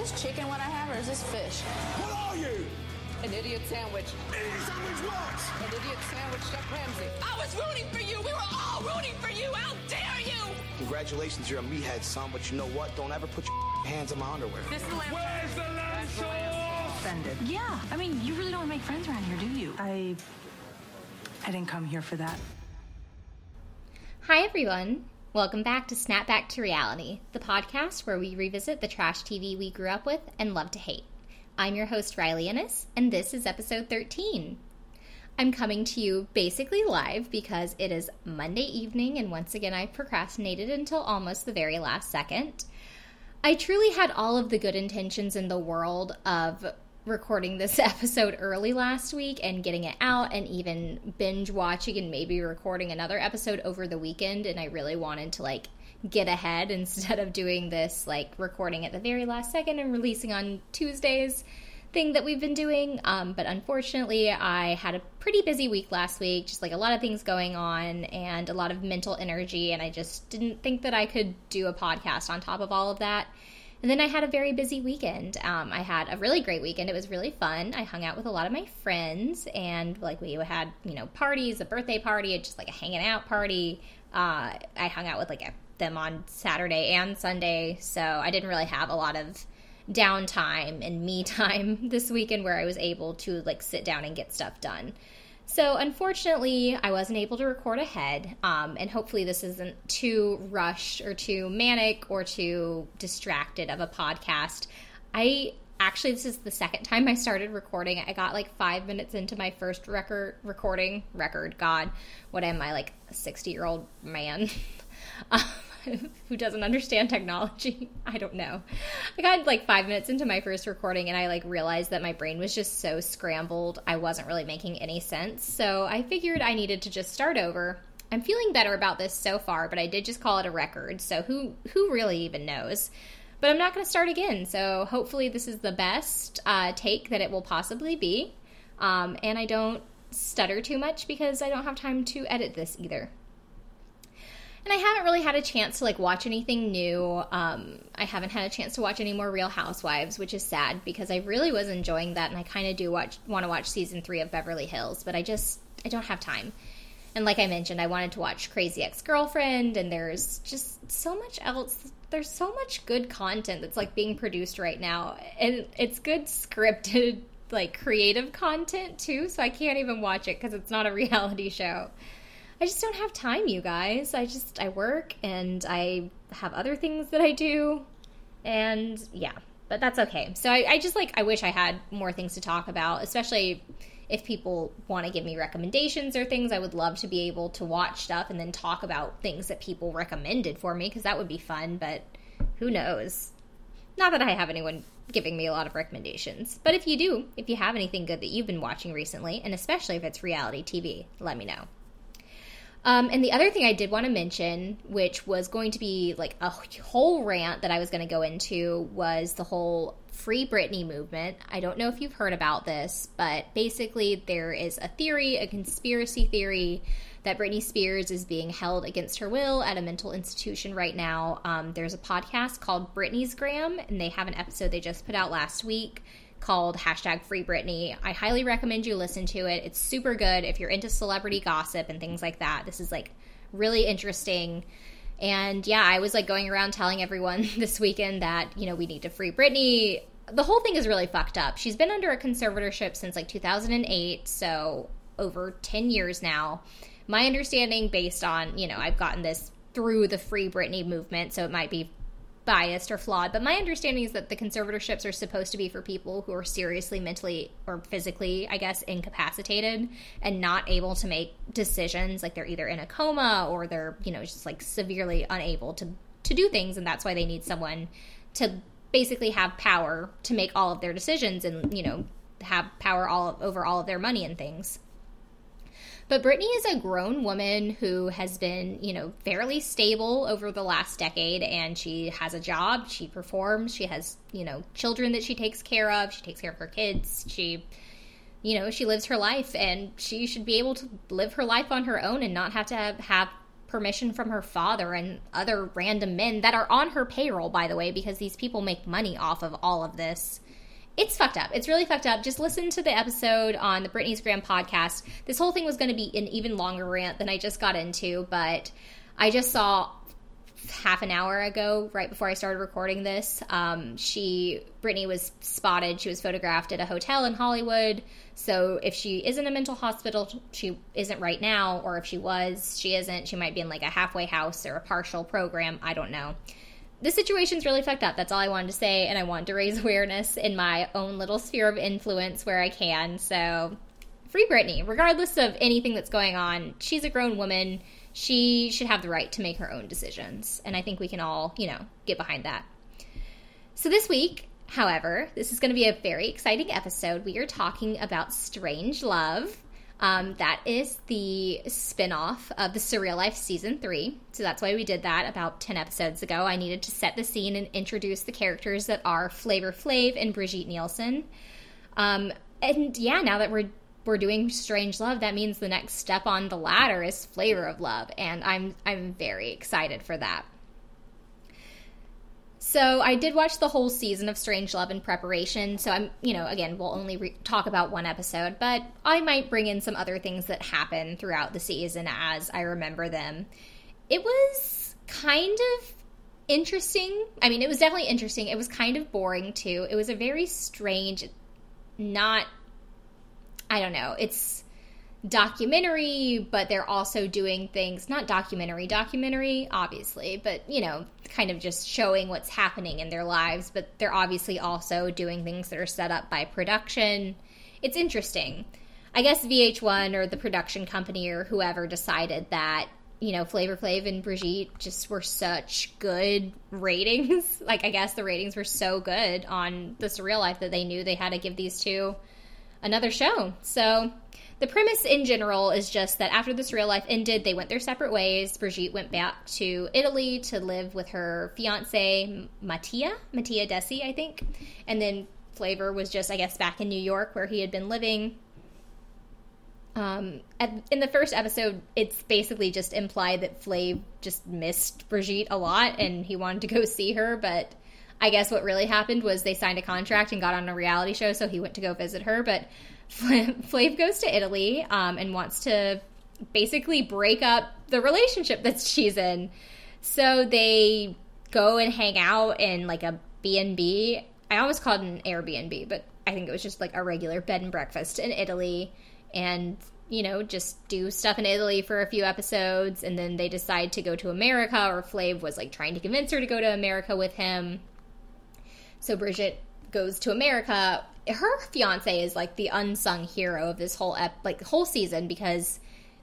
this chicken what I have, or is this fish? What are you? An idiot sandwich. Idiot sandwich what? An idiot sandwich, Chef Ramsay. I was rooting for you. We were all rooting for you. How dare you? Congratulations, you're a meathead, son, but you know what? Don't ever put your hands on my underwear. This is the lamb. Where's the lamb sauce? Offended. Yeah, I mean, you really don't make friends around here, do you? I didn't come here for that. Hi, everyone. Welcome back to Snap Back to Reality, the podcast where we revisit the trash TV we grew up with and love to hate. I'm your host, Riley Ennis, and this is episode 13. I'm coming to you basically live because it is Monday evening, and once again I procrastinated until almost the very last second. I truly had all of the good intentions in the world of recording this episode early last week and getting it out and even binge watching and maybe recording another episode over the weekend, and I really wanted to get ahead instead of doing this recording at the very last second and releasing on Tuesdays thing that we've been doing, but unfortunately I had a pretty busy week last week, just a lot of things going on and a lot of mental energy, and I just didn't think that I could do a podcast on top of all of that. And then I had a very busy weekend. I had a really great weekend. It was really fun. I hung out with a lot of my friends, and we had parties, a birthday party, just a hanging out party. I hung out with them on Saturday and Sunday, so I didn't really have a lot of downtime and me time this weekend where I was able to sit down and get stuff done. So unfortunately, I wasn't able to record ahead, and hopefully this isn't too rushed or too manic or too distracted of a podcast. Actually, this is the second time I started recording. I got 5 minutes into my first recording. God, what am I, a 60-year-old man who doesn't understand technology? I don't know. I got 5 minutes into my first recording, and I realized that my brain was just so scrambled. I wasn't really making any sense, so I figured I needed to just start over. I'm feeling better about this so far, but I did just call it a record, so who really even knows? But I'm not going to start again, so hopefully this is the best take that it will possibly be, and I don't stutter too much because I don't have time to edit this either. And I haven't really had a chance to watch anything new. I haven't had a chance to watch any more Real Housewives, which is sad because I really was enjoying that, and I kind of do want to watch season 3 of Beverly Hills, but I don't have time. And like I mentioned, I wanted to watch Crazy Ex-Girlfriend, and there's just so much else. There's so much good content that's being produced right now, and it's good scripted, creative content too, so I can't even watch it because it's not a reality show. I just don't have time, you guys. I work, and I have other things that I do, and yeah, but that's okay. So I wish I had more things to talk about, especially if people want to give me recommendations or things. I would love to be able to watch stuff and then talk about things that people recommended for me, because that would be fun, but who knows? Not that I have anyone giving me a lot of recommendations, but if you do, if you have anything good that you've been watching recently, and especially if it's reality TV, let me know. And the other thing I did want to mention, which was going to be a whole rant that I was going to go into, was the whole Free Britney movement. I don't know if you've heard about this, but basically there is a theory, a conspiracy theory, that Britney Spears is being held against her will at a mental institution right now. There's a podcast called Britney's Gram, and they have an episode they just put out last week called #FreeBritney. I highly recommend you listen to it. It's super good if you're into celebrity gossip and things like that. This is really interesting. And yeah, I was going around telling everyone this weekend that, we need to free Britney. The whole thing is really fucked up. She's been under a conservatorship since 2008, so over 10 years now. My understanding, based on, I've gotten this through the Free Britney movement, so it might be biased or flawed, but my understanding is that the conservatorships are supposed to be for people who are seriously mentally or physically, I guess, incapacitated and not able to make decisions. They're either in a coma or they're, just severely unable to do things, and that's why they need someone to basically have power to make all of their decisions and, have power over all of their money and things. But Britney is a grown woman who has been, fairly stable over the last decade, and she has a job, she performs, she has, children that she takes care of her kids, she, she lives her life, and she should be able to live her life on her own and not have to have permission from her father and other random men that are on her payroll, by the way, because these people make money off of all of this. It's fucked up. It's really fucked up. Just listen to the episode on the Britney's Gram podcast. This whole thing was going to be an even longer rant than I just got into, but I just saw half an hour ago, right before I started recording this, Britney was spotted. She was photographed at a hotel in Hollywood. So if she isn't a mental hospital, she isn't right now, or if she was, she isn't. She might be in like a halfway house or a partial program. I don't know. This situation's really fucked up. That's all I wanted to say, and I wanted to raise awareness in my own little sphere of influence where I can. So, free Britney. Regardless of anything that's going on, she's a grown woman. She should have the right to make her own decisions, and I think we can all, get behind that. So this week, however, this is going to be a very exciting episode. We are talking about Strange Love. That is the spinoff of the Surreal Life Season 3. So that's why we did that about 10 episodes ago. I needed to set the scene and introduce the characters that are Flavor Flav and Brigitte Nielsen. Now that we're doing Strange Love, that means the next step on the ladder is Flavor of Love. And I'm very excited for that. So I did watch the whole season of Strange Love in preparation, so I'm, we'll only talk about one episode, but I might bring in some other things that happen throughout the season as I remember them. It was kind of interesting. I mean, it was definitely interesting. It was kind of boring, too. It was a very strange, it's documentary, but they're also doing things, not documentary, obviously, but, kind of just showing what's happening in their lives, but they're obviously also doing things that are set up by production. It's interesting. I guess VH1 or the production company or whoever decided that, Flavor Flav and Brigitte just were such good ratings. I guess the ratings were so good on The Surreal Life that they knew they had to give these two another show. So the premise in general is just that after The Surreal Life ended, they went their separate ways. Brigitte went back to Italy to live with her fiancé, Mattia Dessì, I think. And then Flavor was just, back in New York where he had been living. In the first episode, it's basically just implied that Flav just missed Brigitte a lot and he wanted to go see her, but I guess what really happened was they signed a contract and got on a reality show, so he went to go visit her, but Flav goes to Italy and wants to basically break up the relationship that she's in. So they go and hang out in a B&B. I almost called it an Airbnb, but I think it was just a regular bed and breakfast in Italy. And, just do stuff in Italy for a few episodes. And then they decide to go to America, or Flav was trying to convince her to go to America with him. So Brigitte goes to America. Her fiancé is the unsung hero of this whole whole season, because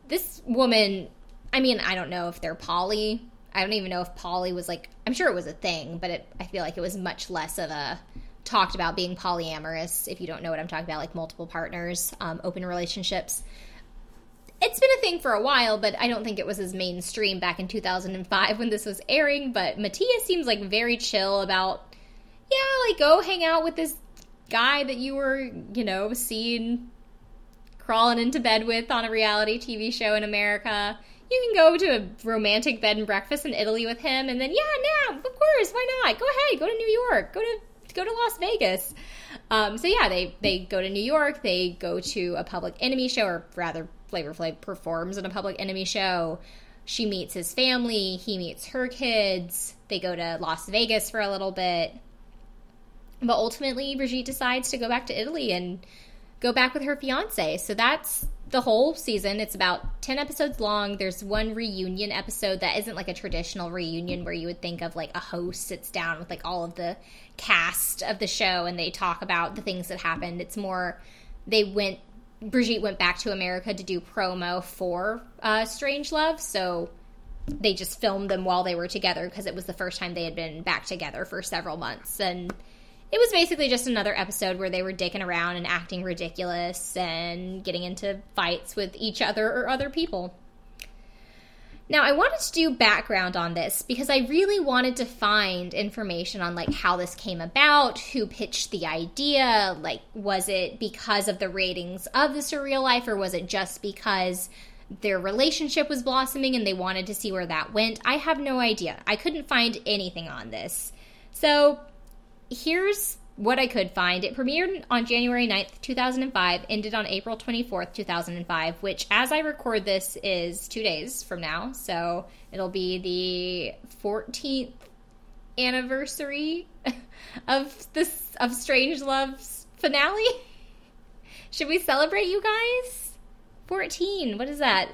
this woman, I don't know if they're poly. I don't even know if poly was I'm sure it was a thing, but I feel like it was much less of a talked about being polyamorous. If you don't know what I'm talking about, multiple partners, open relationships. It's been a thing for a while, but I don't think it was as mainstream back in 2005 when this was airing. But Mattia seems very chill about, go hang out with this guy that you were, seen crawling into bed with on a reality TV show in America. You can go to a romantic bed and breakfast in Italy with him, and then, of course, why not? Go ahead, go to New York, go to Las Vegas. They go to New York, they go to a Public Enemy show, or rather, Flavor Flav performs on a Public Enemy show. She meets his family, he meets her kids, they go to Las Vegas for a little bit. But ultimately, Brigitte decides to go back to Italy and go back with her fiancé. So that's the whole season. It's about 10 episodes long. There's one reunion episode that isn't a traditional reunion where you would think of a host sits down with all of the cast of the show and they talk about the things that happened. It's more Brigitte went back to America to do promo for Strange Love. So they just filmed them while they were together because it was the first time they had been back together for several months. And it was basically just another episode where they were dicking around and acting ridiculous and getting into fights with each other or other people. Now, I wanted to do background on this because I really wanted to find information on, how this came about, who pitched the idea, was it because of the ratings of The Surreal Life, or was it just because their relationship was blossoming and they wanted to see where that went. I have no idea. I couldn't find anything on this. So here's what I could find. It premiered on January 9th, 2005, ended on April 24th, 2005, which as I record this is 2 days from now. So it'll be the 14th anniversary of Strange Love's finale. Should we celebrate, you guys? 14. What is that?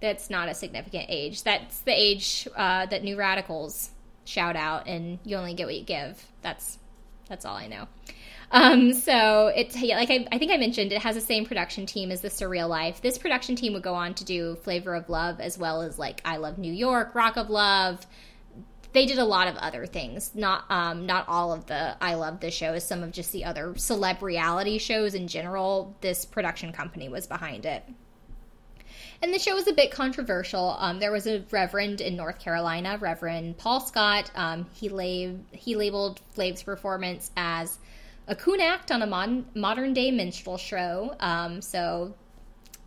That's not a significant age. That's the age that New Radicals shout out and you only get what you give. That's all I know. So, it's like I think I mentioned, it has the same production team as the Surreal Life. This production team would go on to do Flavor of Love as well as like I Love New York, Rock of Love. They did a lot of other things. Not all of the I Love This shows. Some of just the other celeb reality shows in general. This production company was behind it. And the show was a bit controversial. There was a reverend in North Carolina, Reverend Paul Scott. He labeled Flav's performance as a coon act on a modern-day minstrel show. So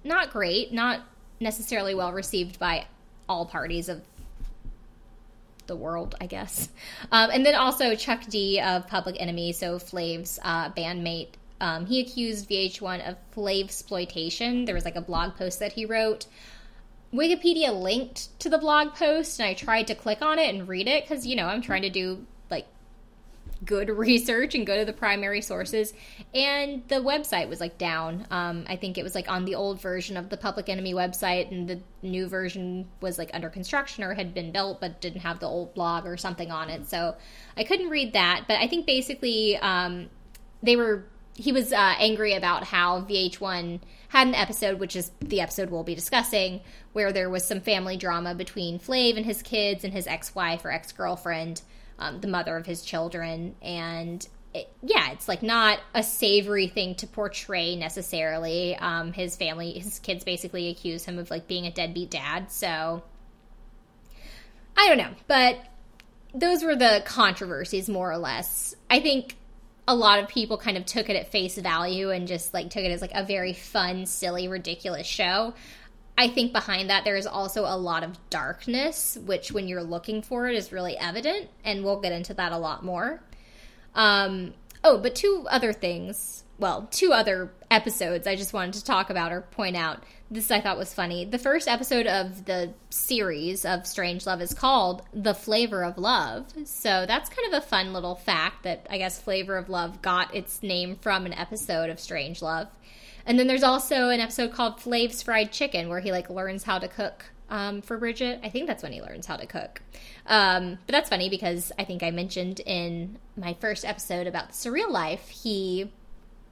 not great, not necessarily well-received by all parties of the world, I guess. And then also Chuck D of Public Enemy, so Flav's bandmate. He accused VH1 of flavesploitation. There was like a blog post that he wrote. Wikipedia linked to the blog post, and I tried to click on it and read it because, you know, I'm trying to do like good research and go to the primary sources. And the website was like down. I think it was like on the old version of the Public Enemy website, and the new version was like under construction or had been built but didn't have the old blog or something on it. So I couldn't read that. But I think basically he was angry about how VH1 had an episode, which is the episode we'll be discussing, where there was some family drama between Flav and his kids and his ex-wife or ex-girlfriend, the mother of his children. And, it's like not a savory thing to portray necessarily. His kids basically accuse him of like being a deadbeat dad. So, I don't know. But those were the controversies, more or less. I think a lot of people kind of took it at face value and just like took it as like a very fun, silly, ridiculous show. I think behind that there is also a lot of darkness, which when you're looking for it is really evident, and we'll get into that a lot more. But two other episodes I just wanted to talk about or point out. This I thought was funny. The first episode of the series of Strange Love is called The Flavor of Love. So that's kind of a fun little fact that I guess Flavor of Love got its name from an episode of Strange Love. And then there's also an episode called Flav's Fried Chicken where he like learns how to cook for Bridget. I think that's when he learns how to cook. But that's funny because I think I mentioned in my first episode about the Surreal Life, he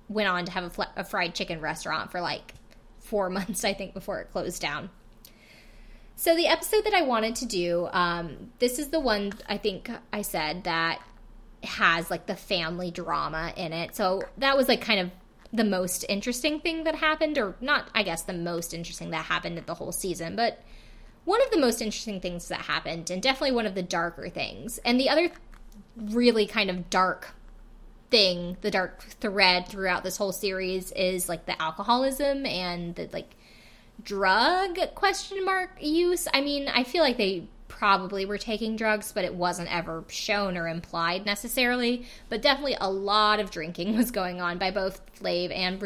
went on to have a fried chicken restaurant for like 4 months, I think, before it closed down. So the episode that I wanted to do, this is the one I think I said that has like the family drama in it. So that was like kind of the most interesting thing that happened, or not, I guess, the most interesting that happened at the whole season, but one of the most interesting things that happened, and definitely one of the darker things. And the other really kind of dark thing, the dark thread throughout this whole series is like the alcoholism and the like drug use. I mean, I feel like they probably were taking drugs, but it wasn't ever shown or implied necessarily. But definitely a lot of drinking was going on by both Flav and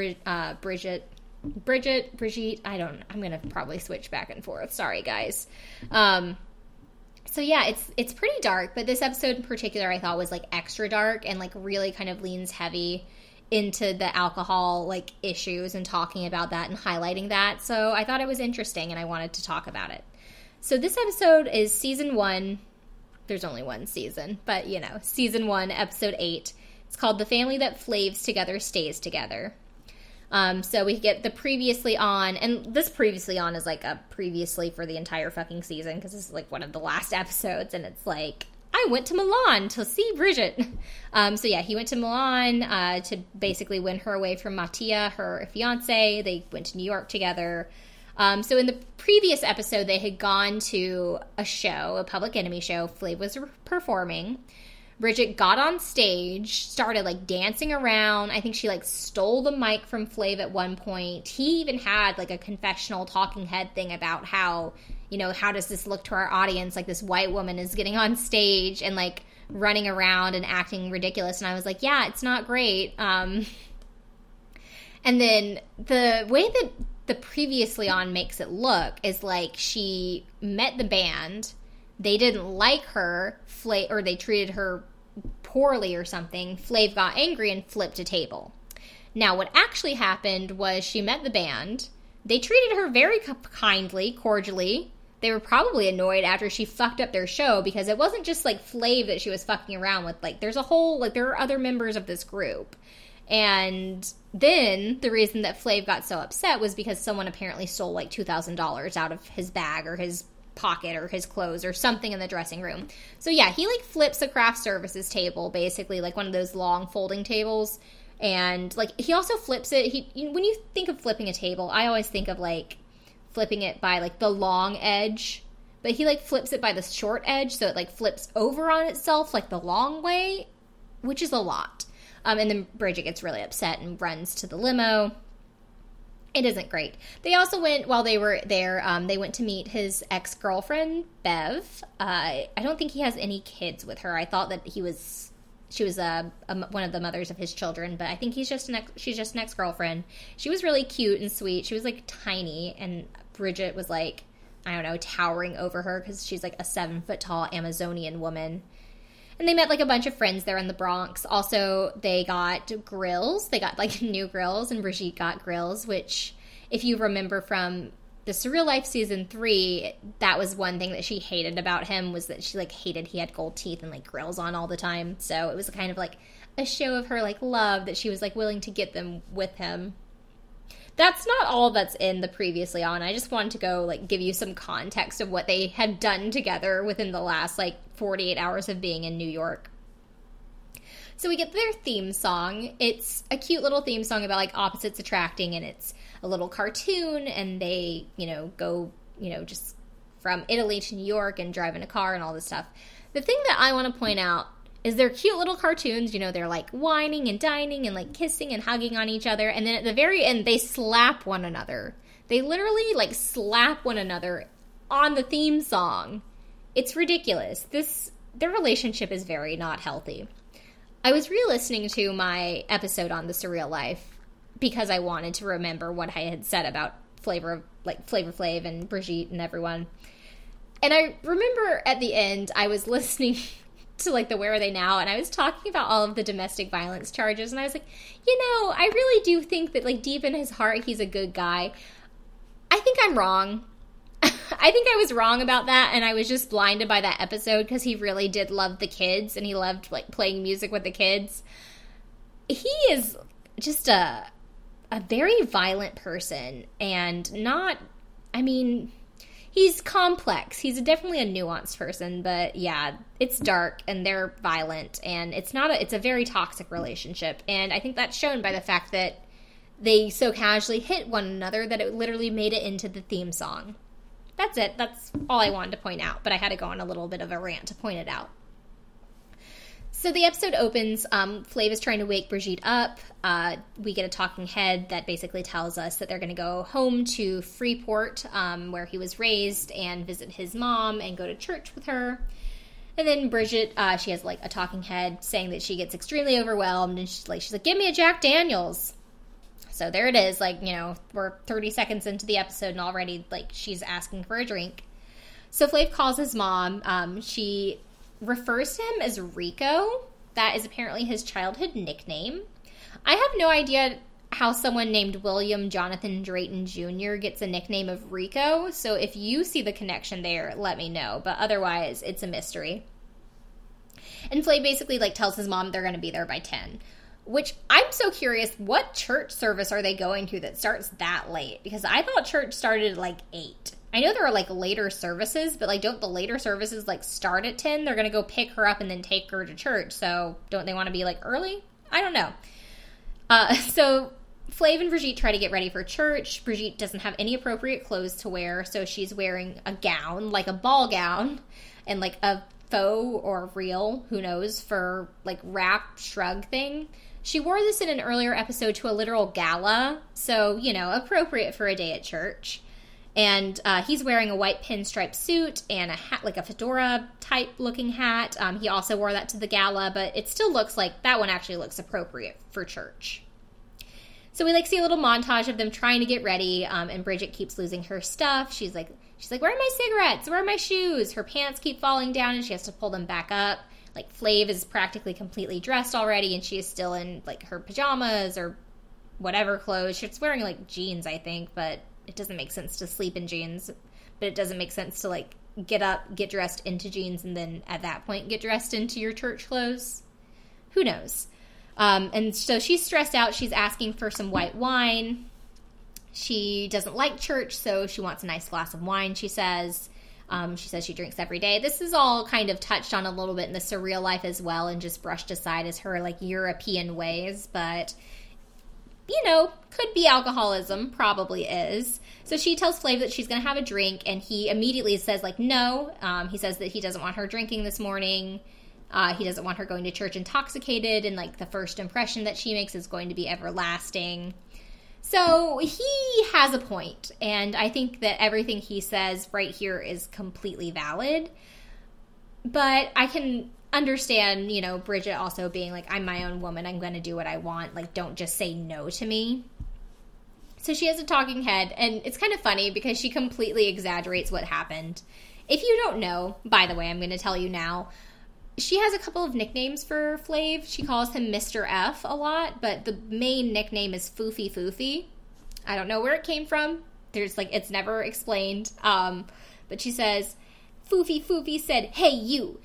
Brigitte. I'm gonna probably switch back and forth. Sorry, guys. So yeah, it's pretty dark, but this episode in particular I thought was like extra dark and like really kind of leans heavy into the alcohol like issues and talking about that and highlighting that. So I thought it was interesting and I wanted to talk about it. So this episode is season 1. There's only one season, but you know, season 1, episode 8. It's called The Family That Flaves Together Stays Together. So we get the previously on, and this previously on is like a previously for the entire fucking season because this is like one of the last episodes, and it's like, I went to Milan to see Bridget. So yeah, he went to Milan to basically win her away from Mattia, her fiance. They went to New York together. So in the previous episode, they had gone to a show, a Public Enemy show. Flav was performing. Bridget got on stage, started, like, dancing around. I think she, like, stole the mic from Flav at one point. He even had, like, a confessional talking head thing about how, you know, how does this look to our audience? Like, this white woman is getting on stage and, like, running around and acting ridiculous. And I was like, yeah, it's not great. And then the way that the Previously On makes it look is like she met the band, they didn't like her, or they treated her poorly or something. Flav got angry and flipped a table. Now, what actually happened was she met the band. They treated her very kindly, cordially. They were probably annoyed after she fucked up their show, because it wasn't just, like, Flav that she was fucking around with. Like, there's a whole, like, there are other members of this group. And then the reason that Flav got so upset was because someone apparently stole, like, $2,000 out of his bag or his pocket or his clothes or something in the dressing room. So, yeah, he, like, flips a craft services table, basically, like one of those long folding tables. And, like, he also flips it. When you think of flipping a table, I always think of, like, flipping it by, like, the long edge. But he, like, flips it by the short edge, so it, like, flips over on itself, like, the long way, which is a lot. And then Bridget gets really upset and runs to the limo. It isn't great. They also went, while they were there, they went to meet his ex-girlfriend, Bev. I don't think he has any kids with her. I thought that she was one of the mothers of his children, but I think she's just an ex-girlfriend. She was really cute and sweet. She was, like, tiny, and Bridget was, like, I don't know, towering over her because she's, like, a 7-foot-tall Amazonian woman. And they met, like, a bunch of friends there in the Bronx. Also, they got grills. They got, like, new grills, and Brigitte got grills, which, if you remember from the Surreal Life Season 3, that was one thing that she hated about him, was that she, like, hated he had gold teeth and, like, grills on all the time. So it was kind of, like, a show of her, like, love that she was, like, willing to get them with him. That's not all that's in the Previously On. I just wanted to go, like, give you some context of what they had done together within the last, like, 48 hours of being in New York. So we get their theme song. It's a cute little theme song about, like, opposites attracting, and it's a little cartoon, and they, you know, go, you know, just from Italy to New York and drive in a car and all this stuff. The thing that I want to point out is they're cute little cartoons, you know, they're, like, whining and dining and, like, kissing and hugging on each other, and then at the very end, they slap one another. They literally, like, slap one another on the theme song. It's ridiculous. Their relationship is very not healthy. I was re-listening to my episode on The Surreal Life because I wanted to remember what I had said about Flavor Flav and Brigitte and everyone, and I remember at the end, I was listening to, like, the Where Are They Now, and I was talking about all of the domestic violence charges, and I was like, you know, I really do think that, like, deep in his heart, he's a good guy. I think I'm wrong. I think I was wrong about that, and I was just blinded by that episode because he really did love the kids, and he loved, like, playing music with the kids. He is just a very violent person, and not, I mean, he's complex. He's definitely a nuanced person, but yeah, it's dark and they're violent, and it's a very toxic relationship. And I think that's shown by the fact that they so casually hit one another that it literally made it into the theme song. That's it. That's all I wanted to point out, but I had to go on a little bit of a rant to point it out. So the episode opens, Flav is trying to wake Brigitte up. We get a talking head that basically tells us that they're going to go home to Freeport, where he was raised, and visit his mom and go to church with her. And then Brigitte, she has, like, a talking head saying that she gets extremely overwhelmed, and she's like, give me a Jack Daniels. So there it is, like, you know, we're 30 seconds into the episode and already, like, she's asking for a drink. So Flav calls his mom. She refers to him as Rico. That is apparently his childhood nickname. I have no idea how someone named William Jonathan Drayton Jr. gets a nickname of Rico, so if you see the connection there, let me know, but otherwise, it's a mystery. And Flav basically, like, tells his mom they're going to be there by 10, which I'm so curious, what church service are they going to that starts that late? Because I thought church started at, like, 8. I know there are, like, later services, but, like, don't the later services, like, start at 10? They're going to go pick her up and then take her to church, so don't they want to be, like, early? I don't know. So Flav and Brigitte try to get ready for church. Brigitte doesn't have any appropriate clothes to wear, so she's wearing a gown, like a ball gown, and, like, a faux or real, who knows, for like rap shrug thing. She wore this in an earlier episode to a literal gala, so, you know, appropriate for a day at church. And he's wearing a white pinstripe suit and a hat, like a fedora-type looking hat. He also wore that to the gala, but it still looks like that one actually looks appropriate for church. So we, like, see a little montage of them trying to get ready, and Bridget keeps losing her stuff. She's like, where are my cigarettes? Where are my shoes? Her pants keep falling down, and she has to pull them back up. Like, Flav is practically completely dressed already, and she is still in, like, her pajamas or whatever clothes. She's wearing, like, jeans, I think, but it doesn't make sense to sleep in jeans. But it doesn't make sense to, like, get up, get dressed into jeans, and then at that point get dressed into your church clothes. Who knows? And so she's stressed out. She's asking for some white wine. She doesn't like church, so she wants a nice glass of wine, she says. She says she drinks every day. This is all kind of touched on a little bit in the Surreal Life as well, and just brushed aside as her, like, European ways, but, you know, could be alcoholism, probably is. So she tells Flav that she's going to have a drink, and he immediately says, like, no. He says that he doesn't want her drinking this morning. He doesn't want her going to church intoxicated, and, like, the first impression that she makes is going to be everlasting. So he has a point, and I think that everything he says right here is completely valid. But I can understand, you know, Bridget also being like, I'm my own woman, I'm going to do what I want, like, don't just say no to me. So she has a talking head, and it's kind of funny because she completely exaggerates what happened. If you don't know, by the way, I'm going to tell you now, she has a couple of nicknames for Flav. She calls him Mr. F a lot, but the main nickname is Foofy Foofy. I don't know where it came from. There's, like, it's never explained. But she says, Foofy Foofy said, hey, you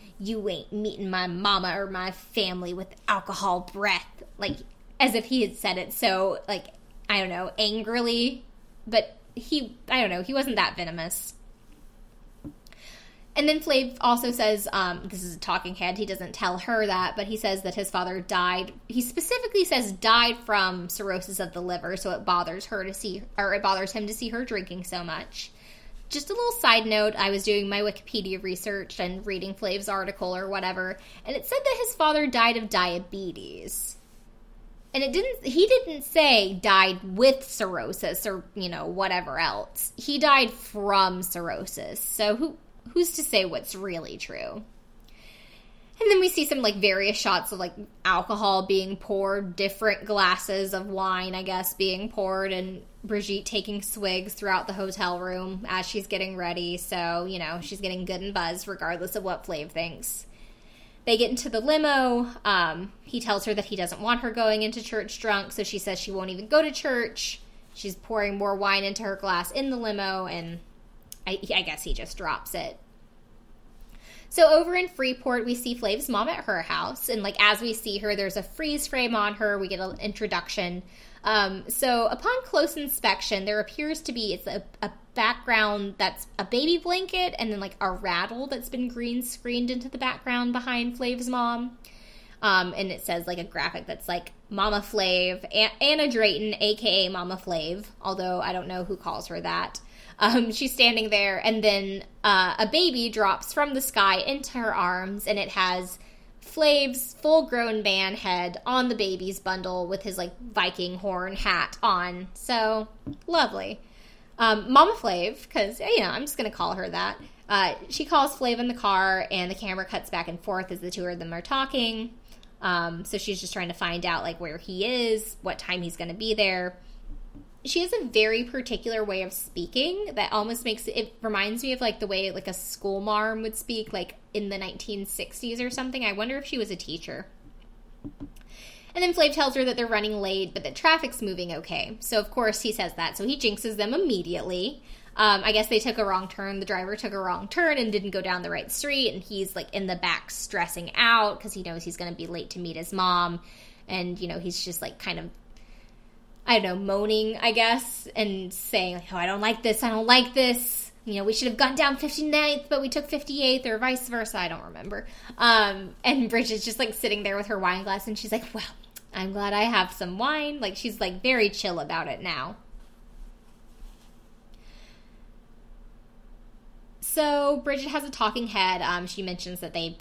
ain't meeting my mama or my family with alcohol breath. Like, as if he had said it so, like, I don't know, angrily. But he wasn't that venomous. And then Flav also says, this is a talking head, he doesn't tell her that, but he says that his father died. He specifically says died from cirrhosis of the liver, so it bothers him to see her drinking so much. Just a little side note, I was doing my Wikipedia research and reading Flav's article or whatever, and it said that his father died of diabetes. And he didn't say died with cirrhosis or, you know, whatever else. He died from cirrhosis, so Who's to say what's really true? And then we see some, like, various shots of, like, alcohol being poured, different glasses of wine, I guess, being poured, and Brigitte taking swigs throughout the hotel room as she's getting ready. So, you know, she's getting good and buzzed regardless of what Flav thinks. They get into the limo. He tells her that he doesn't want her going into church drunk, so she says she won't even go to church. She's pouring more wine into her glass in the limo, and I guess he just drops it. So over in Freeport, we see Flav's mom at her house. And, like, as we see her, there's a freeze frame on her. We get an introduction. So upon close inspection, there appears to be a background that's a baby blanket and then, like, a rattle that's been green screened into the background behind Flav's mom. And it says, like, a graphic that's, like, Mama Flav, Anna Drayton, a.k.a. Mama Flav, although I don't know who calls her that. She's standing there, and then a baby drops from the sky into her arms, and it has Flav's full-grown man head on the baby's bundle with his, like, Viking horn hat on. So, lovely. Mama Flav, because, you know, I'm just going to call her that. She calls Flav in the car, and the camera cuts back and forth as the two of them are talking. So she's just trying to find out, like, where he is, what time he's going to be there. She has a very particular way of speaking that almost makes it reminds me of, like, the way, like, a school marm would speak, like, in the 1960s or something. I wonder if she was a teacher. And then Flav tells her that they're running late, but that traffic's moving okay. So, of course, he says that. So he jinxes them immediately. I guess they took a wrong turn. The driver took a wrong turn and didn't go down the right street. And he's, like, in the back stressing out because he knows he's going to be late to meet his mom. And, you know, he's just, like, kind of, I don't know, moaning, I guess, and saying, like, oh, I don't like this. You know, we should have gone down 59th, but we took 58th, or vice versa. I don't remember. And Bridget's just, like, sitting there with her wine glass, and she's like, well, I'm glad I have some wine. Like, she's, like, very chill about it now. So Brigitte has a talking head. She mentions that they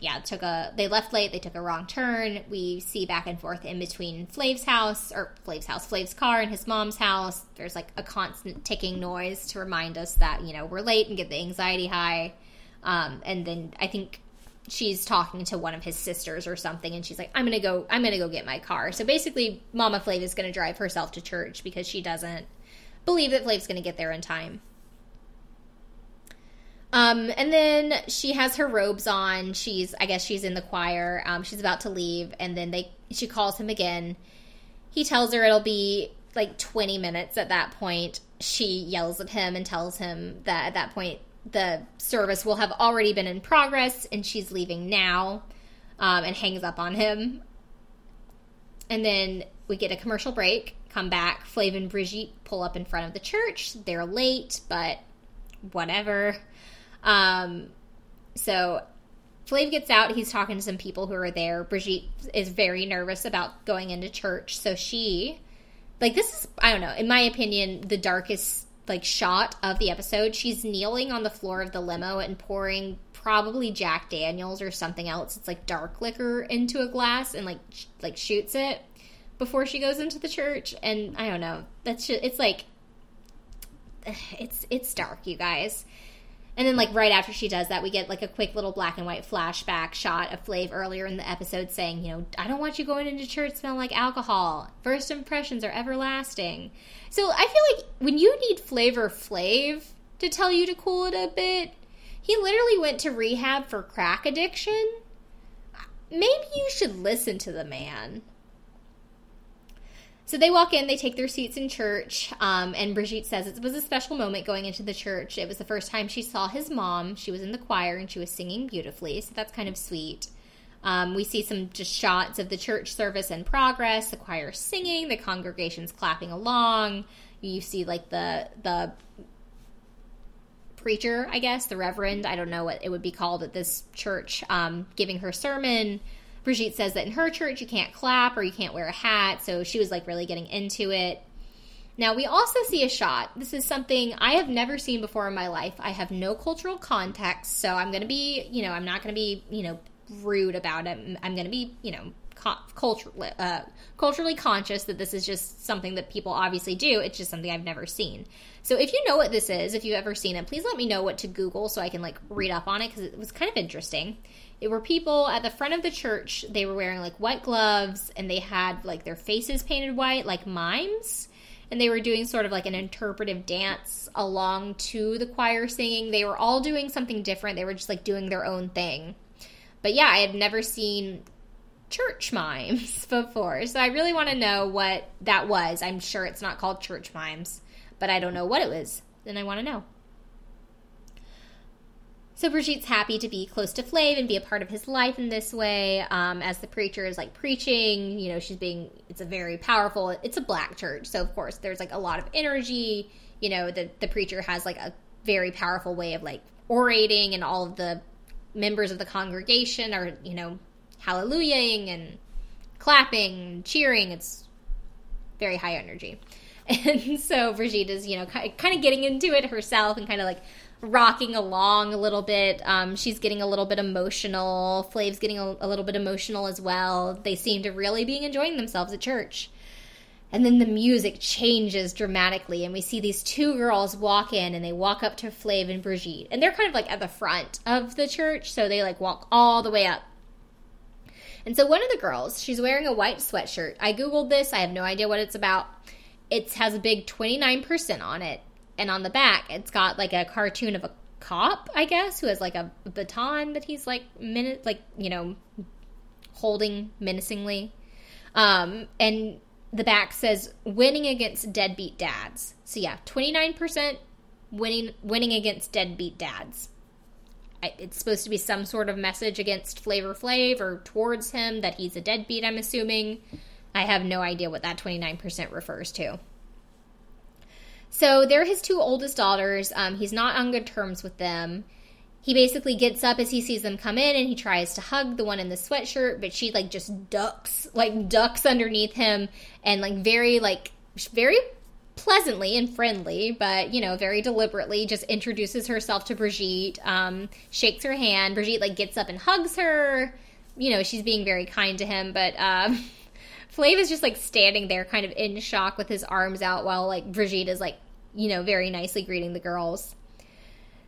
left late. They took a wrong turn. We see back and forth in between Flav's car and his mom's house. There's like a constant ticking noise to remind us that, you know, we're late and get the anxiety high. And then I think she's talking to one of his sisters or something, and she's like, I'm gonna go get my car. So basically Mama Flav is gonna drive herself to church because she doesn't believe that Flav's gonna get there in time. And then she has her robes on. I guess she's in the choir. She's about to leave, and then she calls him again. He tells her it'll be like 20 minutes at that point. She yells at him and tells him that at that point the service will have already been in progress and she's leaving now, and hangs up on him. And then we get a commercial break, come back. Flav and Brigitte pull up in front of the church. They're late, but whatever. So Flav gets out. He's talking to some people who are there. Brigitte is very nervous about going into church. So she, like, this is, I don't know, in my opinion, the darkest, like, shot of the episode. She's kneeling on the floor of the limo and pouring probably Jack Daniels or something else. It's, like, dark liquor into a glass and, like shoots it before she goes into the church. And I don't know. That's just, it's, like, it's dark, you guys. And then, like, right after she does that, we get, like, a quick little black and white flashback shot of Flav earlier in the episode saying, you know, I don't want you going into church smelling like alcohol. First impressions are everlasting. So I feel like when you need Flavor Flav to tell you to cool it a bit, he literally went to rehab for crack addiction. Maybe you should listen to the man. So they walk in, they take their seats in church, and Brigitte says it was a special moment going into the church. It was the first time she saw his mom. She was in the choir, and she was singing beautifully, so that's kind of sweet. We see some just shots of the church service in progress, the choir singing, the congregation's clapping along. You see, like, the preacher, I guess, the reverend, I don't know what it would be called at this church, giving her sermon. Brigitte says that in her church you can't clap or you can't wear a hat, so she was, like, really getting into it. Now, we also see a shot. This is something I have never seen before in my life. I have no cultural context, so I'm going to be, you know, I'm not going to be, you know, rude about it. I'm going to be, you know, culturally conscious that this is just something that people obviously do. It's just something I've never seen. So if you know what this is, if you've ever seen it, please let me know what to Google so I can, like, read up on it, because it was kind of interesting. It were people at the front of the church. They were wearing, like, white gloves, and they had, like, their faces painted white, like mimes, and they were doing sort of like an interpretive dance along to the choir singing. They were all doing something different. They were just, like, doing their own thing. But yeah, I had never seen church mimes before, so I really want to know what that was. I'm sure it's not called church mimes, but I don't know what it was, and I want to know. So Brigitte's happy to be close to Flav and be a part of his life in this way. As the preacher is, like, preaching, you know, it's a very powerful, it's a black church. So, of course, there's, like, a lot of energy. You know, the preacher has, like, a very powerful way of, like, orating, and all of the members of the congregation are, you know, hallelujahing and clapping and cheering. It's very high energy. And so Brigitte is, you know, kind of getting into it herself and kind of, like, rocking along a little bit. She's getting a little bit emotional. Flav's getting a little bit emotional as well. They seem to really be enjoying themselves at church. And then the music changes dramatically, and we see these two girls walk in, and they walk up to Flav and Brigitte. And they're kind of, like, at the front of the church, so they, like, walk all the way up. And so one of the girls, she's wearing a white sweatshirt. I Googled this. I have no idea what it's about. It has a big 29% on it. And on the back, it's got, like, a cartoon of a cop, I guess, who has, like, a baton that he's, like, holding menacingly. And the back says, winning against deadbeat dads. So, yeah, 29% winning against deadbeat dads. It's supposed to be some sort of message against Flavor Flav or towards him that he's a deadbeat, I'm assuming. I have no idea what that 29% refers to. So they're his two oldest daughters. He's not on good terms with them. He basically gets up as he sees them come in, and he tries to hug the one in the sweatshirt, but she, like, just ducks underneath him, and, like, very pleasantly and friendly, but, you know, very deliberately just introduces herself to Brigitte, shakes her hand. Brigitte, like, gets up and hugs her. You know, she's being very kind to him, but Flav is just, like, standing there kind of in shock with his arms out while, like, Brigitte is, like, you know, very nicely greeting the girls.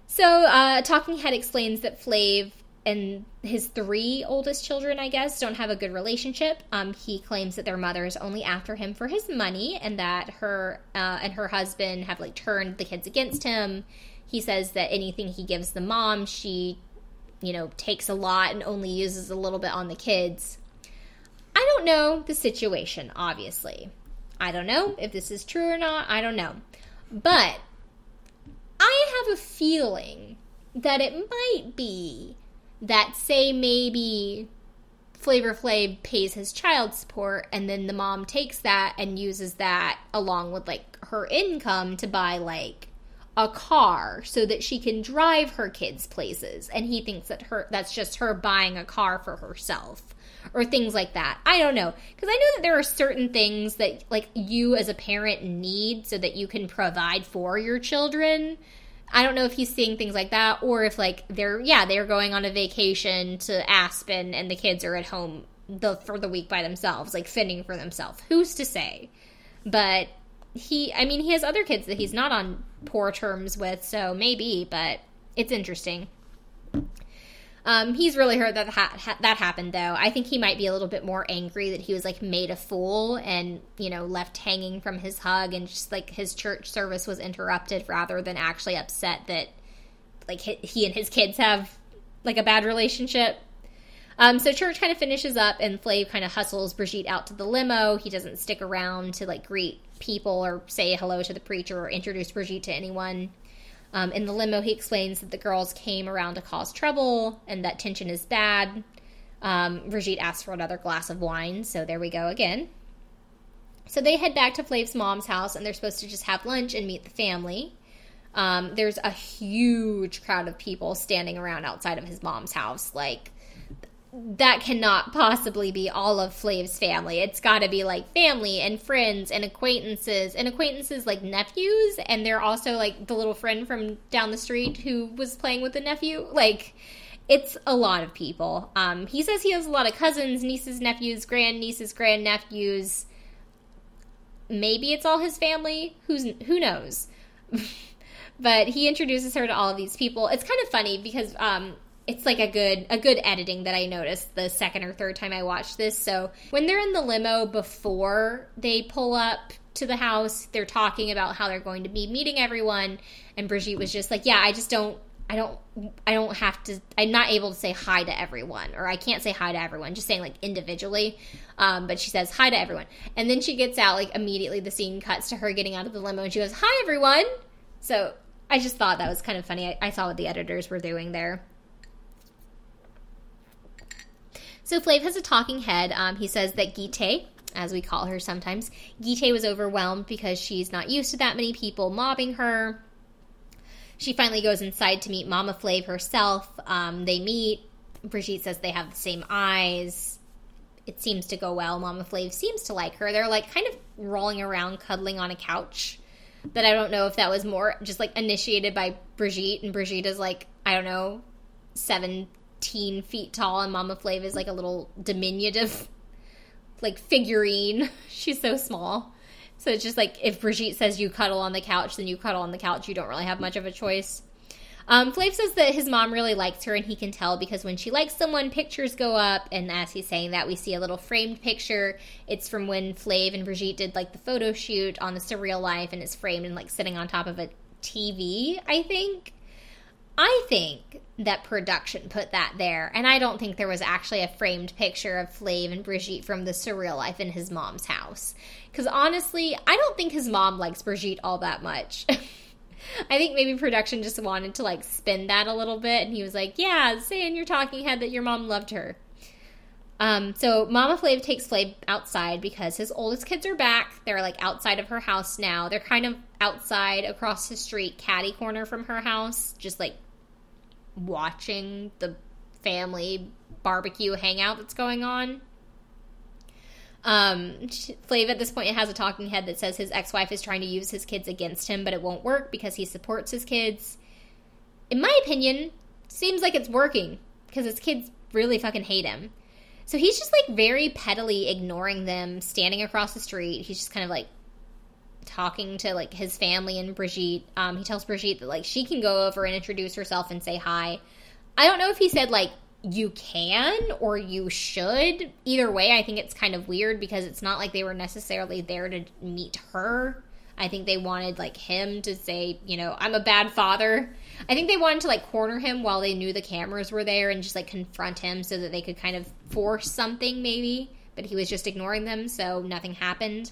So, Talking Head explains that Flav and his three oldest children, I guess, don't have a good relationship. He claims that their mother is only after him for his money and that her and her husband have, like, turned the kids against him. He says that anything he gives the mom, she, you know, takes a lot and only uses a little bit on the kids. I don't know the situation, obviously. I don't know if this is true or not. I don't know. But I have a feeling that it might be that, say, maybe Flavor Flav pays his child support and then the mom takes that and uses that along with, like, her income to buy, like, a car so that she can drive her kids places. And he thinks that that's just her buying a car for herself or things like that. I don't know. Because I know that there are certain things that, like, you as a parent need so that you can provide for your children. I don't know if he's seeing things like that or if, like, they're going on a vacation to Aspen and the kids are at home for the week by themselves, like, fending for themselves. Who's to say? But he has other kids that he's not on poor terms with, so maybe, but it's interesting. He's really heard that that happened, though. I think he might be a little bit more angry that he was, like, made a fool and, you know, left hanging from his hug and just, like, his church service was interrupted rather than actually upset that, like, he and his kids have, like, a bad relationship. So church kind of finishes up and Flav kind of hustles Brigitte out to the limo. He doesn't stick around to, like, greet people or say hello to the preacher or introduce Brigitte to anyone. In the limo, he explains that the girls came around to cause trouble and that tension is bad. Brigitte asks for another glass of wine, so there we go again. So they head back to Flav's mom's house, and they're supposed to just have lunch and meet the family. There's a huge crowd of people standing around outside of his mom's house. Like, that cannot possibly be all of Flav's family. It's got to be, like, family and friends and acquaintances, like, nephews, and they're also, like, the little friend from down the street who was playing with the nephew. Like, it's a lot of people. He says he has a lot of cousins, nieces, nephews, grandnieces, grandnephews. Maybe it's all his family. Who knows? But he introduces her to all of these people. It's kind of funny because it's, like, a good editing that I noticed the second or third time I watched this. So when they're in the limo before they pull up to the house, they're talking about how they're going to be meeting everyone. And Brigitte was just like, yeah, I'm not able to say hi to everyone, or I can't say hi to everyone, just saying, like, individually. But she says hi to everyone. And then she gets out, like, immediately the scene cuts to her getting out of the limo and she goes, hi, everyone. So I just thought that was kind of funny. I saw what the editors were doing there. So Flav has a talking head. He says that Gite, as we call her sometimes, Gite was overwhelmed because she's not used to that many people mobbing her. She finally goes inside to meet Mama Flav herself. They meet. Brigitte says they have the same eyes. It seems to go well. Mama Flav seems to like her. They're, like, kind of rolling around, cuddling on a couch. But I don't know if that was more just, like, initiated by Brigitte. And Brigitte is, like, I don't know, 17 feet tall, and Mama Flav is, like, a little diminutive, like, figurine. She's so small. So it's just, like, if Brigitte says you cuddle on the couch, then you cuddle on the couch. You don't really have much of a choice. Flav says that his mom really likes her, and he can tell because when she likes someone, pictures go up, and as he's saying that, we see a little framed picture. It's from when Flav and Brigitte did, like, the photo shoot on the Surreal Life, and it's framed and, like, sitting on top of a TV, I think. I think that production put that there, and I don't think there was actually a framed picture of Flav and Brigitte from the Surreal Life in his mom's house. Because honestly, I don't think his mom likes Brigitte all that much. I think maybe production just wanted to, like, spin that a little bit, and he was like, yeah, say in your talking head that your mom loved her. So Mama Flav takes Flav outside because his oldest kids are back. They're, like, outside of her house now. They're kind of outside across the street, catty corner from her house, just, like, watching the family barbecue hangout that's going on. Flav at this point has a talking head that says his ex-wife is trying to use his kids against him, but it won't work because he supports his kids. In my opinion, seems like it's working because his kids really fucking hate him. So he's just, like, very pettily ignoring them, standing across the street. He's just kind of, like, talking to, like, his family and Brigitte. He tells Brigitte that, like, she can go over and introduce herself and say hi. I don't know if he said, like, you can or you should. Either way, I think it's kind of weird because it's not like they were necessarily there to meet her. I think they wanted, like, him to say, you know, I'm a bad father. I think they wanted to, like, corner him while they knew the cameras were there and just, like, confront him so that they could kind of force something, maybe. But he was just ignoring them, so nothing happened.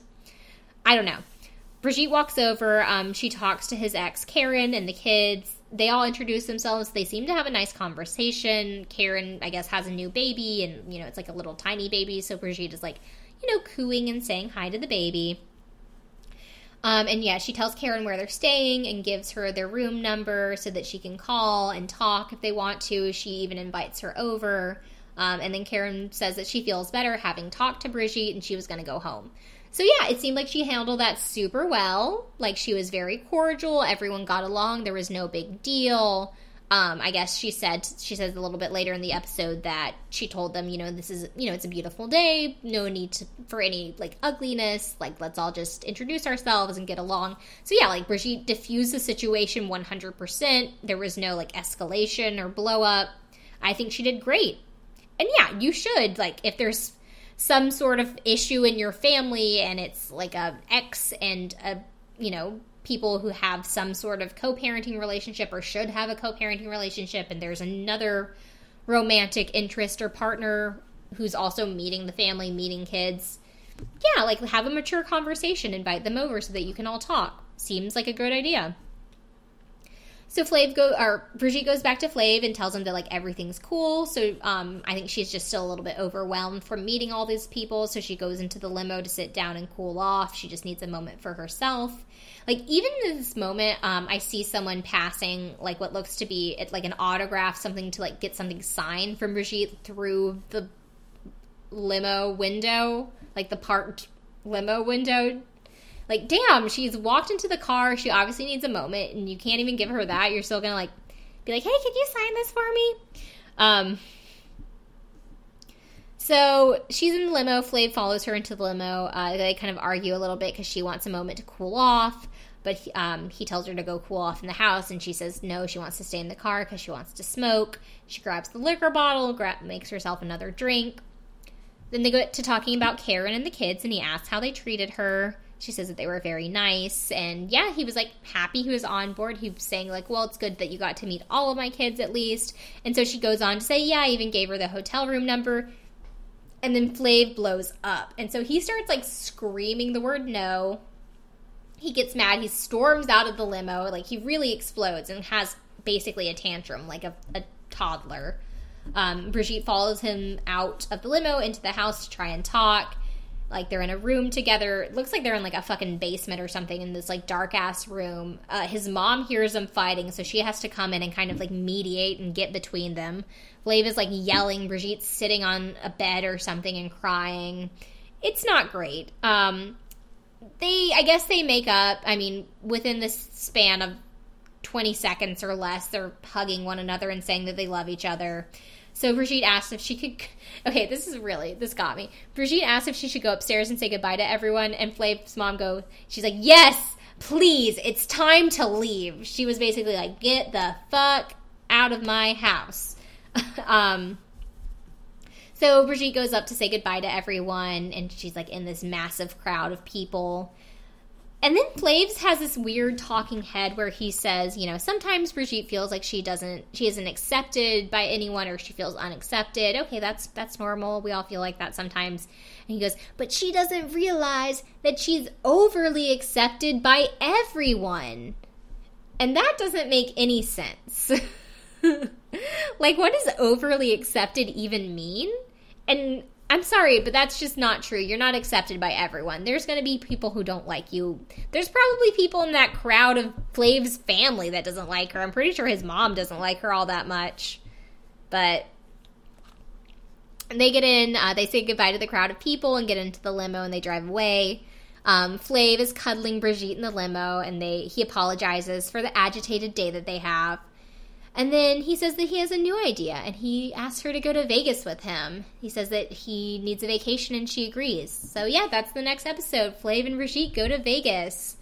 I don't know. Brigitte walks over. She talks to his ex, Karen, and the kids. They all introduce themselves. They seem to have a nice conversation. Karen, I guess, has a new baby, and, you know, it's, like, a little tiny baby. So Brigitte is, like, you know, cooing and saying hi to the baby. And yeah, she tells Karen where they're staying and gives her their room number so that she can call and talk if they want to. She even invites her over. And then Karen says that she feels better having talked to Brigitte and she was going to go home. So yeah, it seemed like she handled that super well. Like, she was very cordial. Everyone got along. There was no big deal. I guess she says a little bit later in the episode that she told them, you know, this is, you know, it's a beautiful day. No need for any, like, ugliness. Like, let's all just introduce ourselves and get along. So, yeah, like, Brigitte diffused the situation 100%. There was no, like, escalation or blow up. I think she did great. And, yeah, you should. Like, if there's some sort of issue in your family and it's, like, a ex and a, you know, people who have some sort of co-parenting relationship or should have a co-parenting relationship, and there's another romantic interest or partner who's also meeting the family, meeting kids. Yeah, like, have a mature conversation. Invite them over so that you can all talk. Seems like a good idea. So Brigitte goes back to Flav and tells him that, like, everything's cool. So I think she's just still a little bit overwhelmed from meeting all these people. So she goes into the limo to sit down and cool off. She just needs a moment for herself. Like, even in this moment, I see someone passing, like, what looks to be, like, an autograph, something to, like, get something signed from Brigitte through the limo window, like, the parked limo window. Like, damn, she's walked into the car. She obviously needs a moment, and you can't even give her that. You're still going to, like, be like, hey, can you sign this for me? So she's in the limo. Flav follows her into the limo. They kind of argue a little bit because she wants a moment to cool off, but he tells her to go cool off in the house, and she says no, she wants to stay in the car because she wants to smoke. She grabs the liquor bottle, makes herself another drink. Then they go to talking about Karen and the kids, and he asks how they treated her. She says that they were very nice, and yeah, he was, like, happy. He was on board. He was saying, like, well, it's good that you got to meet all of my kids at least. And so she goes on to say, yeah, I even gave her the hotel room number. And then Flav blows up. And so he starts, like, screaming the word no. He gets mad. He storms out of the limo. Like, he really explodes and has basically a tantrum, like a toddler. Brigitte follows him out of the limo into the house to try and talk. Like, they're in a room together. It looks like they're in, like, a fucking basement or something in this, like, dark-ass room. His mom hears them fighting, so she has to come in and kind of, like, mediate and get between them. Flav is, like, yelling. Brigitte's sitting on a bed or something and crying. It's not great. I guess they make up. I mean, within the span of 20 seconds or less, they're hugging one another and saying that they love each other. So Brigitte asked if she could... Okay, this got me. Brigitte asked if she should go upstairs and say goodbye to everyone, and Flav's mom goes... She's like, yes, please, it's time to leave. She was basically like, get the fuck out of my house. So Brigitte goes up to say goodbye to everyone, and she's, like, in this massive crowd of people. And then Flav's has this weird talking head where he says, you know, sometimes Brigitte feels like she isn't accepted by anyone, or she feels unaccepted. Okay, that's normal. We all feel like that sometimes. And he goes, but she doesn't realize that she's overly accepted by everyone. And that doesn't make any sense. Like, what does overly accepted even mean? And I'm sorry, but that's just not true. You're not accepted by everyone. There's going to be people who don't like you. There's probably people in that crowd of Flav's family that doesn't like her. I'm pretty sure his mom doesn't like her all that much. But And they get in, they say goodbye to the crowd of people and get into the limo and they drive away. Flav is cuddling Brigitte in the limo and he apologizes for the agitated day that they have. And then he says that he has a new idea and he asks her to go to Vegas with him. He says that he needs a vacation and she agrees. So yeah, that's the next episode. Flav and Brigitte go to Vegas.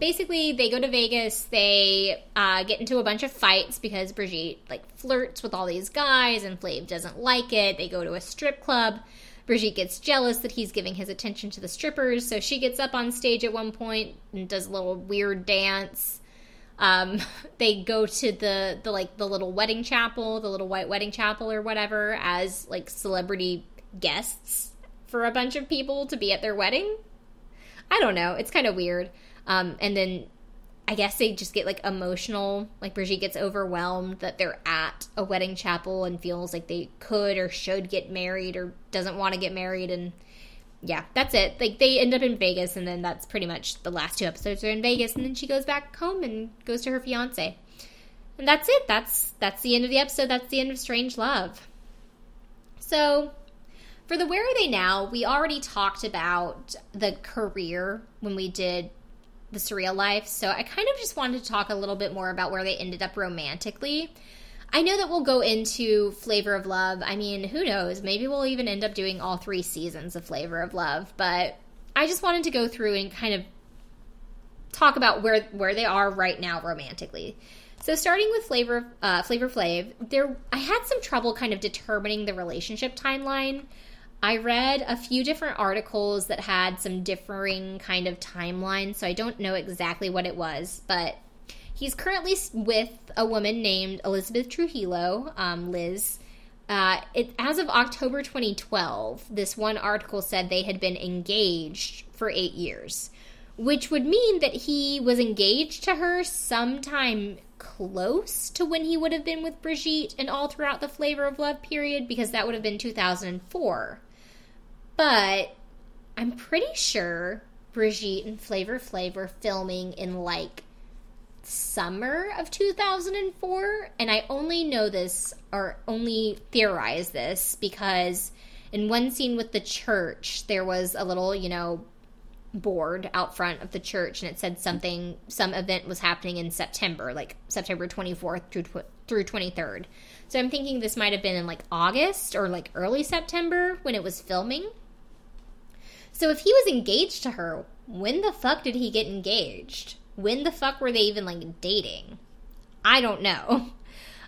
Basically, they go to Vegas, they get into a bunch of fights because Brigitte, flirts with all these guys, and Flav doesn't like it. They go to a strip club. Brigitte gets jealous that he's giving his attention to the strippers, so she gets up on stage at one point and does a little weird dance. They go to the little wedding chapel, the little white wedding chapel or whatever, as, celebrity guests for a bunch of people to be at their wedding. I don't know. It's kind of weird. And then I guess they just get, emotional. Brigitte gets overwhelmed that they're at a wedding chapel and feels like they could or should get married or doesn't want to get married. And, yeah, that's it. They end up in Vegas, and then that's pretty much the last two episodes are in Vegas. And then she goes back home and goes to her fiancé. And that's it. That's the end of the episode. That's the end of Strange Love. So... for the Where Are They Now, we already talked about the career when we did the Surreal Life, so I kind of just wanted to talk a little bit more about where they ended up romantically. I know that we'll go into Flavor of Love. I mean, who knows? Maybe we'll even end up doing all 3 seasons of Flavor of Love, but I just wanted to go through and kind of talk about where they are right now romantically. So starting with Flavor Flav, I had some trouble kind of determining the relationship timeline. I read a few different articles that had some differing kind of timelines, so I don't know exactly what it was, but he's currently with a woman named Elizabeth Trujillo, Liz. As of October 2012, this one article said they had been engaged for 8 years, which would mean that he was engaged to her sometime close to when he would have been with Brigitte and all throughout the Flavor of Love period, because that would have been 2004. But I'm pretty sure Brigitte and Flavor Flav were filming in summer of 2004, and I only know this or only theorize this because in one scene with the church, there was a little, board out front of the church, and it said some event was happening in September, September 24th through 23rd. So I'm thinking this might have been in August or early September when it was filming. So if he was engaged to her, when the fuck did he get engaged? When the fuck were they even dating? I don't know.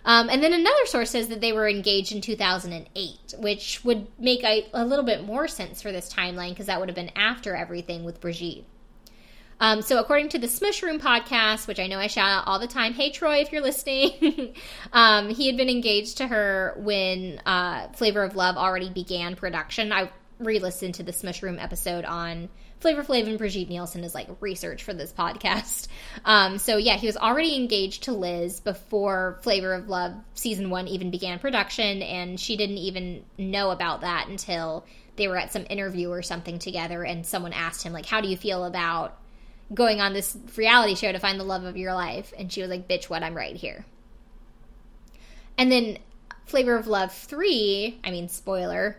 And then another source says that they were engaged in 2008, which would make a little bit more sense for this timeline because that would have been after everything with Brigitte. So according to the Smush Room podcast, which I know I shout out all the time, hey Troy, if you're listening, he had been engaged to her when Flavor of Love already began production. I re-listened to the Smush Room episode on Flavor Flav and Brigitte Nielsen is research for this podcast. So yeah, he was already engaged to Liz before Flavor of Love season 1 even began production, and she didn't even know about that until they were at some interview or something together, and someone asked him, how do you feel about going on this reality show to find the love of your life? And she was like, bitch, what? I'm right here. And then Flavor of Love 3, spoiler,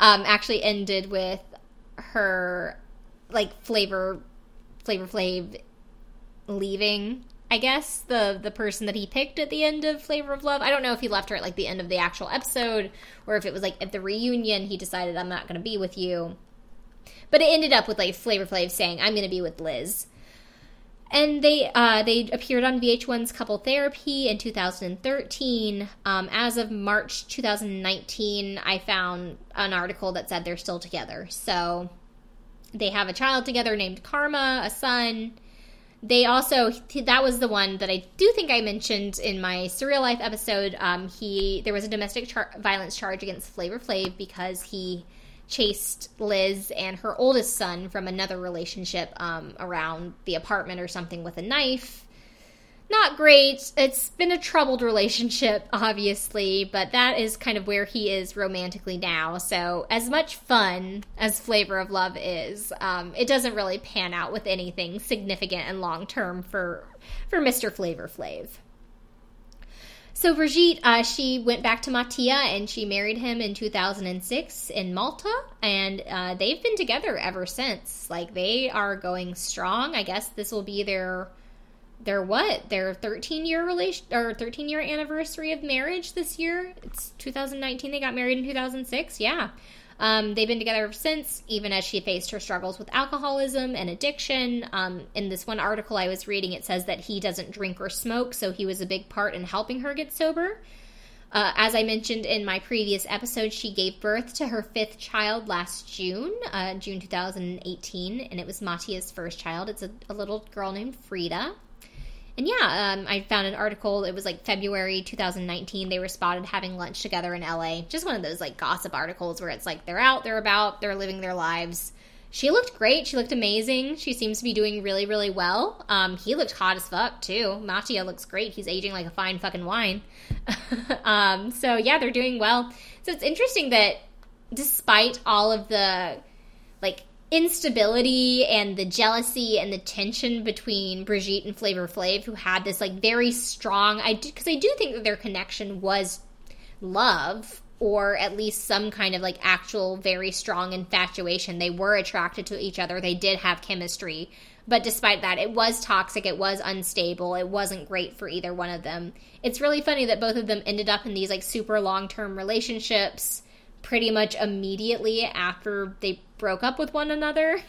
actually ended with her... Flavor Flav leaving, I guess, the person that he picked at the end of Flavor of Love. I don't know if he left her at, the end of the actual episode or if it was, at the reunion he decided, I'm not going to be with you. But it ended up with, Flavor Flav saying, I'm going to be with Liz. And they appeared on VH1's Couple Therapy in 2013. As of March 2019, I found an article that said they're still together. So... they have a child together named Karma, a son. They also, that was the one that I do think I mentioned in my Surreal Life episode. There was a domestic violence charge against Flavor Flav because he chased Liz and her oldest son from another relationship around the apartment or something with a knife. Not great. It's been a troubled relationship, obviously, but that is kind of where he is romantically now. So as much fun as Flavor of Love is, it doesn't really pan out with anything significant and long-term for Mr. Flavor Flav. So Brigitte, she went back to Mattia and she married him in 2006 in Malta, and they've been together ever since. Like, they are going strong. I guess this will be their 13-year anniversary of marriage this year. It's 2019. They got married in 2006. Yeah. They've been together ever since, even as she faced her struggles with alcoholism and addiction. In this one article I was reading, it says that he doesn't drink or smoke, so he was a big part in helping her get sober. As I mentioned in my previous episode, she gave birth to her fifth child last June, June 2018, and it was Mattia's first child. It's a little girl named Frida. And yeah, I found an article. It was like February 2019. They were spotted having lunch together in LA. Just one of those like gossip articles where it's like they're out, they're about, they're living their lives. She looked great. She looked amazing. She seems to be doing really, really well. He looked hot as fuck too. Mattia looks great. He's aging like a fine fucking wine. So yeah, they're doing well. So it's interesting that despite all of the like instability and the jealousy and the tension between Brigitte and Flavor Flav, who had this like very strong, because I do think that their connection was love, or at least some kind of like actual very strong infatuation. They were attracted to each other. They did have chemistry, but despite that, it was toxic. It was unstable. It wasn't great for either one of them. It's really funny that both of them ended up in these like super long-term relationships pretty much immediately after they broke up with one another.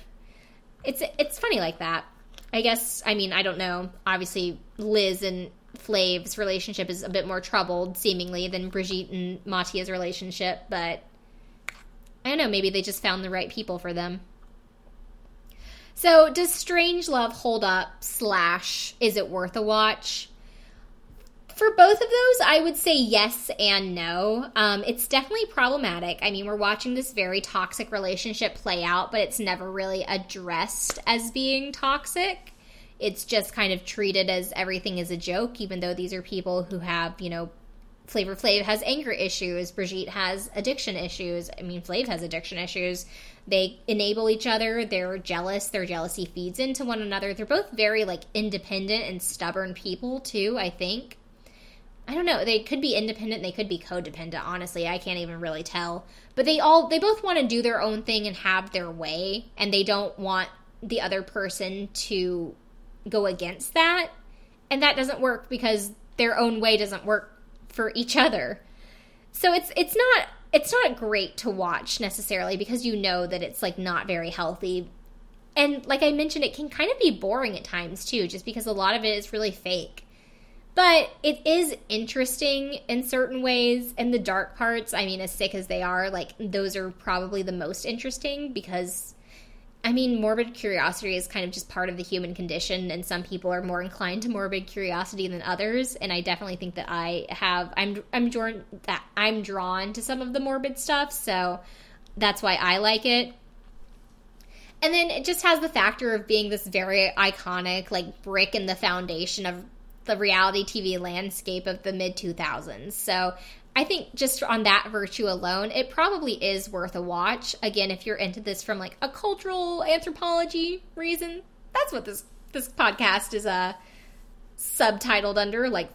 It's funny like that. I guess, I mean, I don't know. Obviously, Liz and Flav's relationship is a bit more troubled, seemingly, than Brigitte and Mattia's relationship, but I don't know, maybe they just found the right people for them. So, does Strange Love hold up / is it worth a watch? For both of those, I would say yes and no. It's definitely problematic. I mean, we're watching this very toxic relationship play out, but it's never really addressed as being toxic. It's just kind of treated as everything is a joke, even though these are people who have, you know, Flavor Flav has anger issues. Brigitte has addiction issues. I mean, Flav has addiction issues. They enable each other. They're jealous. Their jealousy feeds into one another. They're both very, like, independent and stubborn people, too, I think. I don't know. They could be independent. They could be codependent. Honestly, I can't even really tell. But they both want to do their own thing and have their way. And they don't want the other person to go against that. And that doesn't work because their own way doesn't work for each other. So it's not great to watch necessarily, because you know that it's like not very healthy. And like I mentioned, it can kind of be boring at times too, just because a lot of it is really fake. But it is interesting in certain ways, and the dark parts, I mean, as sick as they are, like, those are probably the most interesting because, I mean, morbid curiosity is kind of just part of the human condition, and some people are more inclined to morbid curiosity than others, and I definitely think that I'm drawn to some of the morbid stuff, so that's why I like it. And then it just has the factor of being this very iconic, like, brick in the foundation of the reality TV landscape of the mid-2000s. So I think just on that virtue alone, it probably is worth a watch. Again, if you're into this from like a cultural anthropology reason, that's what this podcast is subtitled under, like,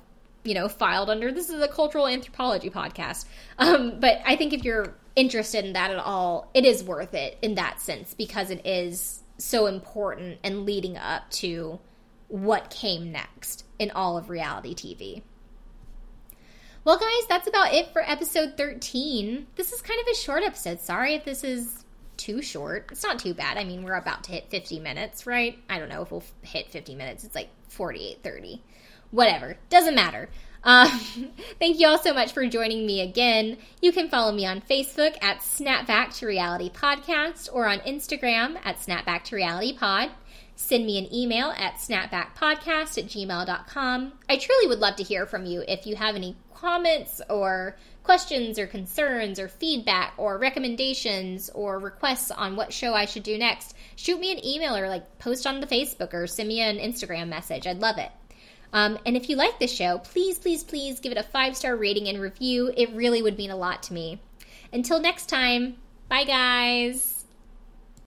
you know, filed under. This is a cultural anthropology podcast. But I think if you're interested in that at all, it is worth it in that sense, because it is so important and leading up to what came next in all of reality TV. Well, guys, that's about it for episode 13. This is kind of a short episode. Sorry if this is too short. It's not too bad. I mean, we're about to hit 50 minutes, right? I don't know if we'll hit 50 minutes. It's like 48, 30. Whatever. Doesn't matter. Thank you all so much for joining me again. You can follow me on Facebook at Snap Back to Reality Podcast, or on Instagram at Snap Back to Reality Pod. Send me an email at snapbackpodcast@gmail.com. I truly would love to hear from you. If you have any comments or questions or concerns or feedback or recommendations or requests on what show I should do next, shoot me an email or like post on the Facebook or send me an Instagram message. I'd love it. And if you like this show, please, please, please give it a 5-star rating and review. It really would mean a lot to me. Until next time, bye guys.